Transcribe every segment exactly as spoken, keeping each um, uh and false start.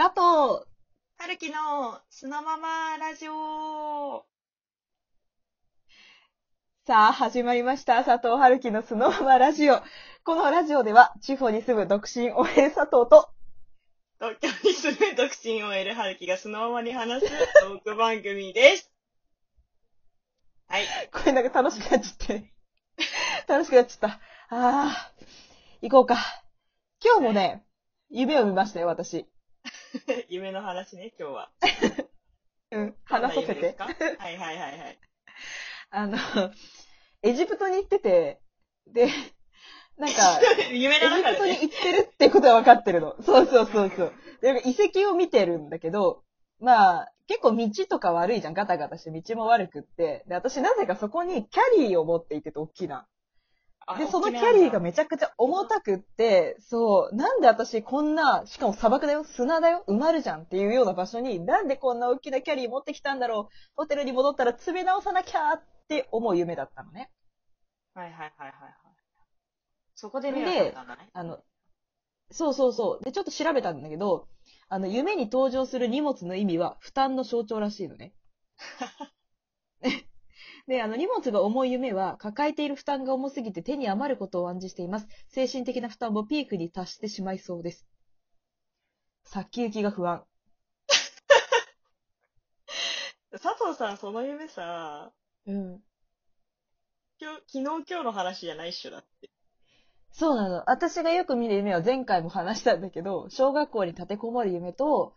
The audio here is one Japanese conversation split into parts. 佐藤春樹の素のままラジオ。さあ始まりました、佐藤春樹の素のままラジオ。このラジオでは地方に住む独身 オーエル 佐藤と東京に住む独身 オーエル 春樹が素のままに話すトーク番組ですはい、これなんか楽しくなっちゃって楽しくなっちゃったあー、行こうか。今日もね、夢を見ましたよ、私。夢の話ね、今日は。うん、話させて。はいはいはいはい。あの、エジプトに行ってて、で、なんか、夢の中でね、エジプトに行ってるってことは分かってるの。そうそうそうそう。で、なんか遺跡を見てるんだけど、まあ、結構道とか悪いじゃん、ガタガタして道も悪くって。で、私なぜかそこにキャリーを持っていてて、大きな。で、そのキャリーがめちゃくちゃ重たくって、そう、なんで私こんな、しかも砂漠だよ、砂だよ、埋まるじゃんっていうような場所に、なんでこんな大きなキャリー持ってきたんだろう、ホテルに戻ったら詰め直さなきゃって思う夢だったのね。はいはいはいはい。そこで目が覚めたんだね。で、あの、そうそうそう。で、ちょっと調べたんだけど、あの、夢に登場する荷物の意味は負担の象徴らしいのね。で、あの、荷物が重い夢は、抱えている負担が重すぎて手に余ることを暗示しています。精神的な負担もピークに達してしまいそうです。先行きが不安。佐藤さん、その夢さ、うん。今日、昨日今日の話じゃないっしょ、だって。そうなの。私がよく見る夢は前回も話したんだけど、小学校に立てこもる夢と、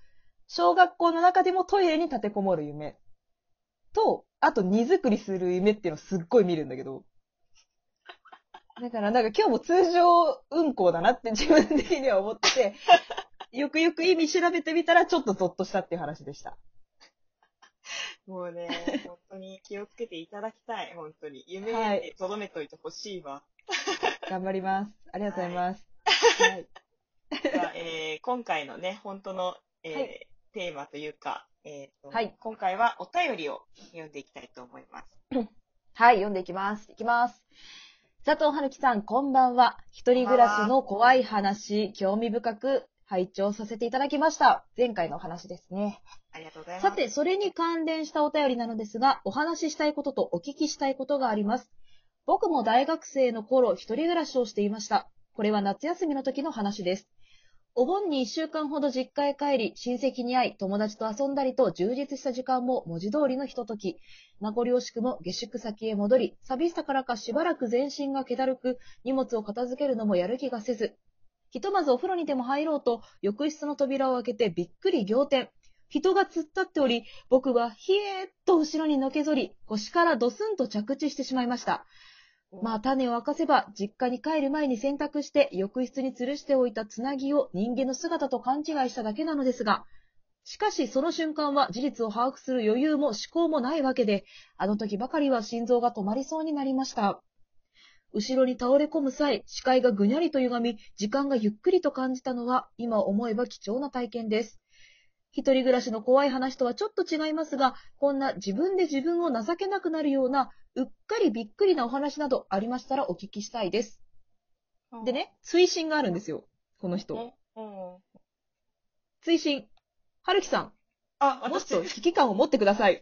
小学校の中でもトイレに立てこもる夢と、あと荷造りする夢っていうのすっごい見るんだけど。だからなんか今日も通常運行だなって自分的には思って、よくよく意味調べてみたらちょっとゾッとしたっていう話でした。もうね、本当に気をつけていただきたい、本当に。夢にとどめといてほしいわ。頑張ります。ありがとうございます。はいはいじゃあえー、今回のね、本当の、えーはい、テーマというか、えーとはい、今回はお便りを読んでいきたいと思いますはい、読んでいきますいきます佐藤春樹さん、こんばんは。一人暮らしの怖い話、興味深く拝聴させていただきました。前回のお話ですね。ありがとうございます。さて、それに関連したお便りなのですが、お話ししたいこととお聞きしたいことがあります。僕も大学生の頃、一人暮らしをしていました。これは夏休みの時の話です。お盆にいっしゅうかんほど実家へ帰り、親戚に会い、友達と遊んだりと充実した時間も文字通りのひととき。名残惜しくも下宿先へ戻り、寂しさからかしばらく全身が気だるく、荷物を片付けるのもやる気がせず、ひとまずお風呂にでも入ろうと、浴室の扉を開けてびっくり仰天。人が突っ立っており、僕はひえーっと後ろにのけぞり、腰からドスンと着地してしまいました。まあ種を明かせば、実家に帰る前に洗濯して浴室に吊るしておいたつなぎを人間の姿と勘違いしただけなのですが、しかしその瞬間は事実を把握する余裕も思考もないわけで、あの時ばかりは心臓が止まりそうになりました。後ろに倒れ込む際、視界がぐにゃりと歪み、時間がゆっくりと感じたのは今思えば貴重な体験です。一人暮らしの怖い話とはちょっと違いますが、こんな自分で自分を情けなくなるような、うっかりびっくりなお話などありましたらお聞きしたいです。うん、でね、追伸があるんですよ、この人。うんうん、追伸、はるきさん、あ、もっと危機感を持ってください。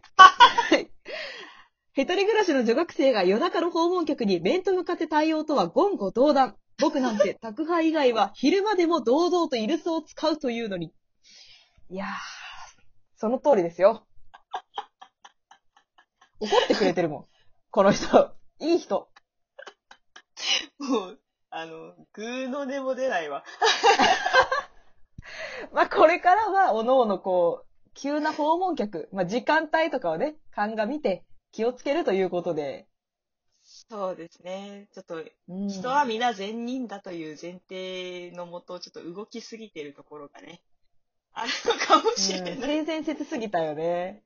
一人暮らしの女学生が夜中の訪問客に面と向かって対応とは言語道断。僕なんて宅配以外は昼間でも堂々と居留守を使うというのに。いやー、その通りですよ。怒ってくれてるもん、この人。いい人。もう、あの、ぐーの音も出ないわ。まあ、これからは、おのおのこう、急な訪問客、まあ、時間帯とかをね、鑑みて気をつけるということで。そうですね。ちょっと、人は皆善人だという前提のもと、ちょっと動きすぎてるところがね。あるのかもしれない。性善説すぎたよね。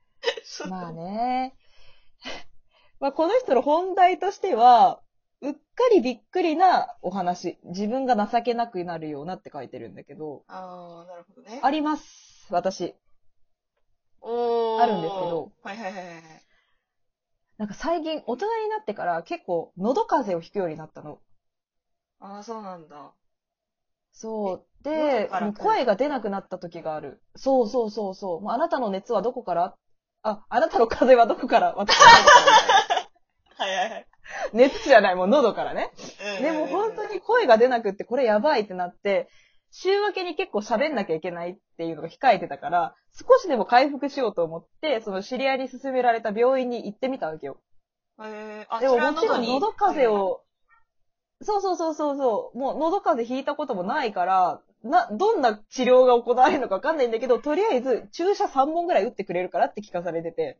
まあね。まあこの人の本題としては、うっかりびっくりなお話。自分が情けなくなるようなって書いてるんだけど。ああ、なるほどね。あります、私。おー。あるんですけど。はいはいはいはい。なんか最近、大人になってから結構、喉風邪をひくようになったの。ああ、そうなんだ。そう。で、もう声が出なくなった時がある。そうそうそうそう。もうあなたの熱はどこからあ、あなたの風はどこから私ははいはいはい。熱じゃない、もう喉からね。でも本当に声が出なくって、これやばいってなって、週明けに結構喋んなきゃいけないっていうのが控えてたから、少しでも回復しようと思って、その知り合いに勧められた病院に行ってみたわけよ。えー、あでももちろん喉風邪を、そうそうそうそう、もう喉風邪ひいたこともないから、な、どんな治療が行われるのかわかんないんだけど、とりあえず注射さんぼんぐらい打ってくれるからって聞かされてて、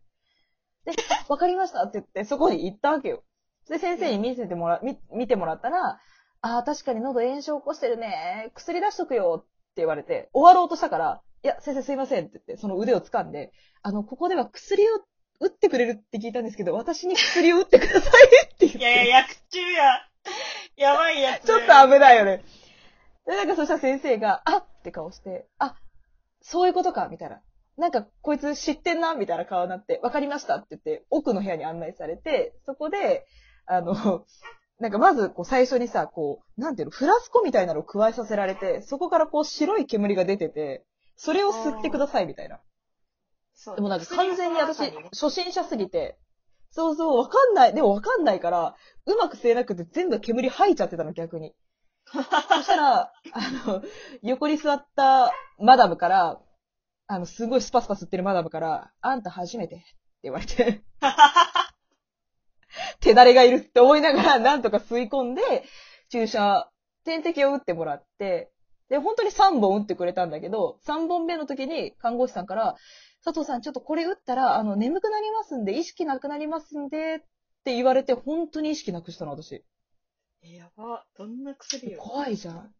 で、わかりましたって言ってそこに行ったわけよ。で、先生に見せてもら、見、見てもらったら、ああ、確かに喉炎症起こしてるね。薬出しとくよって言われて、終わろうとしたから、いや、先生すいませんって言って、その腕を掴んで、あの、ここでは薬を打ってくれるって聞いたんですけど、私に薬を打ってくださいって言って。いやいや、薬中や。やばいやつ。ちょっと危ないよね。で、なんかそしたら先生が、あって顔して、あ、そういうことか、みたいな。なんか、こいつ知ってんな、みたいな顔になって、わかりましたって言って、奥の部屋に案内されて、そこで、あの、なんかまず、こう、最初にさ、こう、なんていうの、フラスコみたいなのを加えさせられて、そこからこう、白い煙が出てて、それを吸ってください、みたいな。そう。でもなんか完全に私、初心者すぎて、そうそう、わかんない、でもわかんないから、うまく吸えなくて全部煙吐いちゃってたの、逆に。そしたら、あの、横に座ったマダムから、あの、すごいスパスパ吸ってるマダムから、あんた初めてって言われて。手だれがいるって思いながら、なんとか吸い込んで、注射、点滴を打ってもらって、で、本当にさんぼん打ってくれたんだけど、さんぼんめの時に看護師さんから、佐藤さんちょっとこれ打ったら、あの、眠くなりますんで、意識なくなりますんで、って言われて、本当に意識なくしたの、私。え、やば。どんな薬よ。怖いじゃん。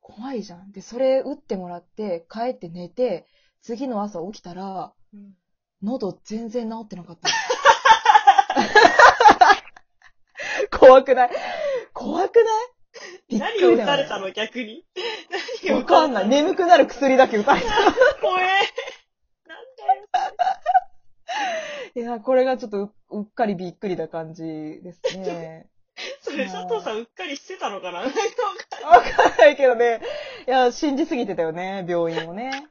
怖いじゃん。で、それ打ってもらって、帰って寝て、次の朝起きたら、うん、喉全然治ってなかった。怖くない怖くないびっくりだよ、ね、何を打たれたの逆に。何を打たれたのわかんない。眠くなる薬だけ打たれた。怖え。なんだよ。いや、これがちょっと う, うっかりびっくりな感じですね。それ、佐藤さんうっかりしてたのかなわかんないけどね。いや、信じすぎてたよね、病院をね。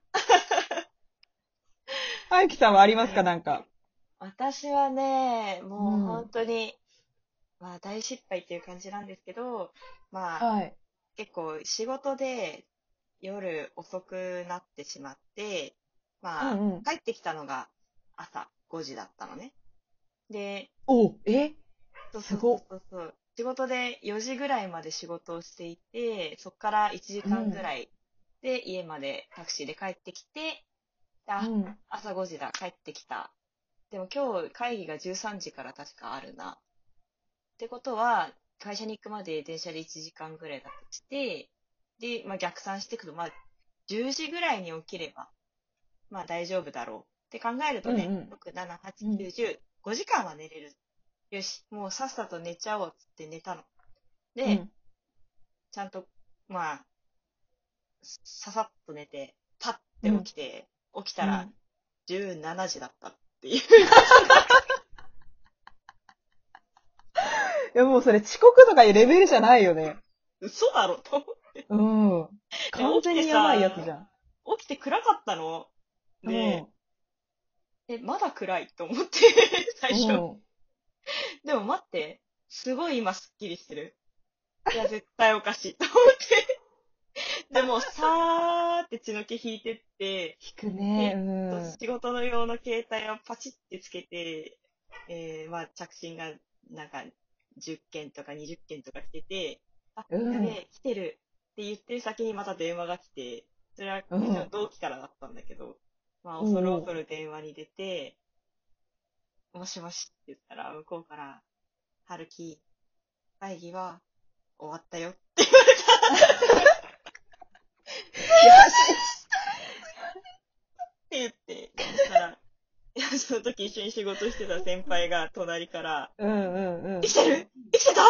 あゆきさんはありますかなんか。私はね、もう本当に、うんまあ、大失敗っていう感じなんですけど、まあ、はい、結構仕事で夜遅くなってしまって、まあ、うんうん、帰ってきたのが朝ごじだったのね。で、お、え？そうそうそうそう。仕事でよじぐらいまで仕事をしていて、そこからいちじかんぐらいで家までタクシーで帰ってきて、うん、あ、朝ごじだ、帰ってきた。でも今日会議がじゅうさんじから確かあるな。ってことは、会社に行くまで電車でいちじかんぐらいだとして、で、まあ逆算していくと、まあじゅうじぐらいに起きれば、まあ大丈夫だろうって考えるとね、うんうん、ろく、しち、はち、きゅう、じゅう、うん、ごじかんは寝れる。よし、もうさっさと寝ちゃおうっつって寝たの。で、うん、ちゃんと、まあ、ささっと寝て、パッて起きて、うん、起きたらじゅうしちじだったっていう。いやもうそれ遅刻とかいうレベルじゃないよね。嘘だろと思って。うん。完全にやばいやつじゃん。起きて暗かったの。ねえ、まだ暗いと思って、最初。でも待って、すごい今スッキリしてる。いや、絶対おかしいと思って。でも、さーって血の気引いてって。引くね。うん、仕事の用の携帯をパチってつけて、えー、まあ着信が、なんか、じゅっけんとかにじゅっけんとか来てて、あ、やべえ、来てるって言ってる先にまた電話が来て、それは同期からだったんだけど、うん、まあ、恐る恐る電話に出て、もしもしって言ったら、向こうから、はるき、会議は終わったよって言われた。って言って、そしたら、その時一緒に仕事してた先輩が隣から、うんうんうん。生きてる？生きてた？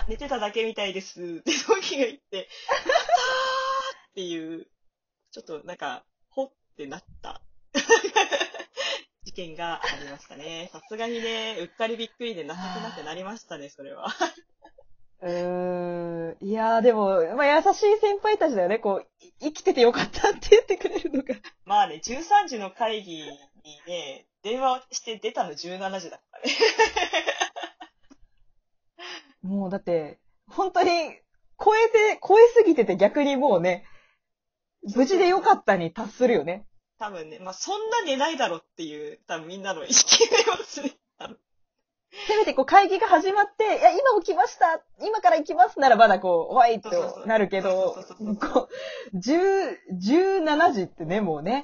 あ、寝てただけみたいです。って同期が言って、あーっていう、ちょっとなんか、ほってなった事件がありましたね。さすがにね、うっかりびっくりで情けなくなりましたね、それは。うーん。いやー、でも、まあ、優しい先輩たちだよね。こう、生きててよかったって言ってくれるのが。まあね、じゅうさんじの会議にね、電話して出たのじゅうしちじだからね。もうだって、本当に、超えて、超えすぎてて逆にもうね、無事でよかったに達するよね。多分ね、まあ、そんな寝ないだろっていう、多分みんなの意識でよする。せめてこう会議が始まって、いや、今起きました、今から行きますならまだこう、おいとなるけど、こう、じゅうしちじってね、もうね。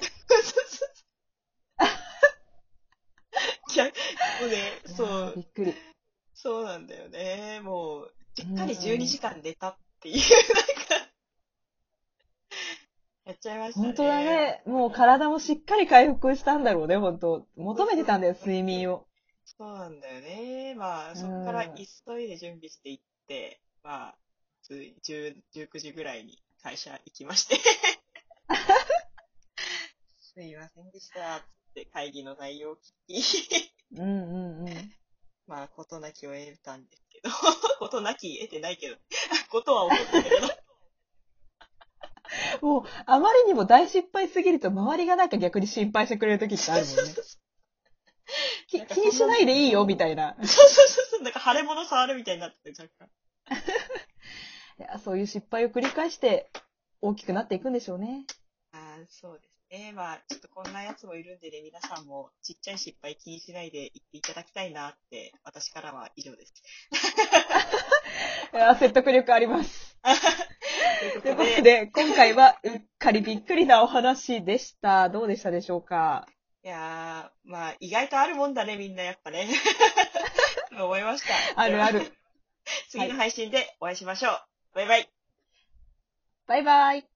いや、もうね、そう。びっくり。そうなんだよね。もう、しっかりじゅうにじかん寝たっていう、なんか、やっちゃいましたね。本当だね。もう体もしっかり回復したんだろうね、本当。求めてたんだよ、睡眠を。そうなんだよね。まあ、そこから急いで準備していって、うん、まあ、じゅうくじぐらいに会社行きまして。すいませんでした。って会議の内容を聞き。うんうんうん。まあ、ことなきを得たんですけど。ことなき得てないけど。ことは起こったけど。もう、あまりにも大失敗すぎると、周りがなんか逆に心配してくれる時ってあるもんね。気にしないでいいよ、みたいな。そうそうそう。なんか腫れ物触るみたいになってて、若干。いや、そういう失敗を繰り返して、大きくなっていくんでしょうね。ああ、そうですね。まあ、ちょっとこんなやつもいるんでね、皆さんもちっちゃい失敗気にしないで言っていただきたいなって、私からは以上です。いや、説得力あります。ということで、今回はうっかりびっくりなお話でした。どうでしたでしょうか？いやー、まあ、意外とあるもんだね、みんなやっぱね。と思いました。あるある。次の配信でお会いしましょう。はい、バイバイ。バイバイ。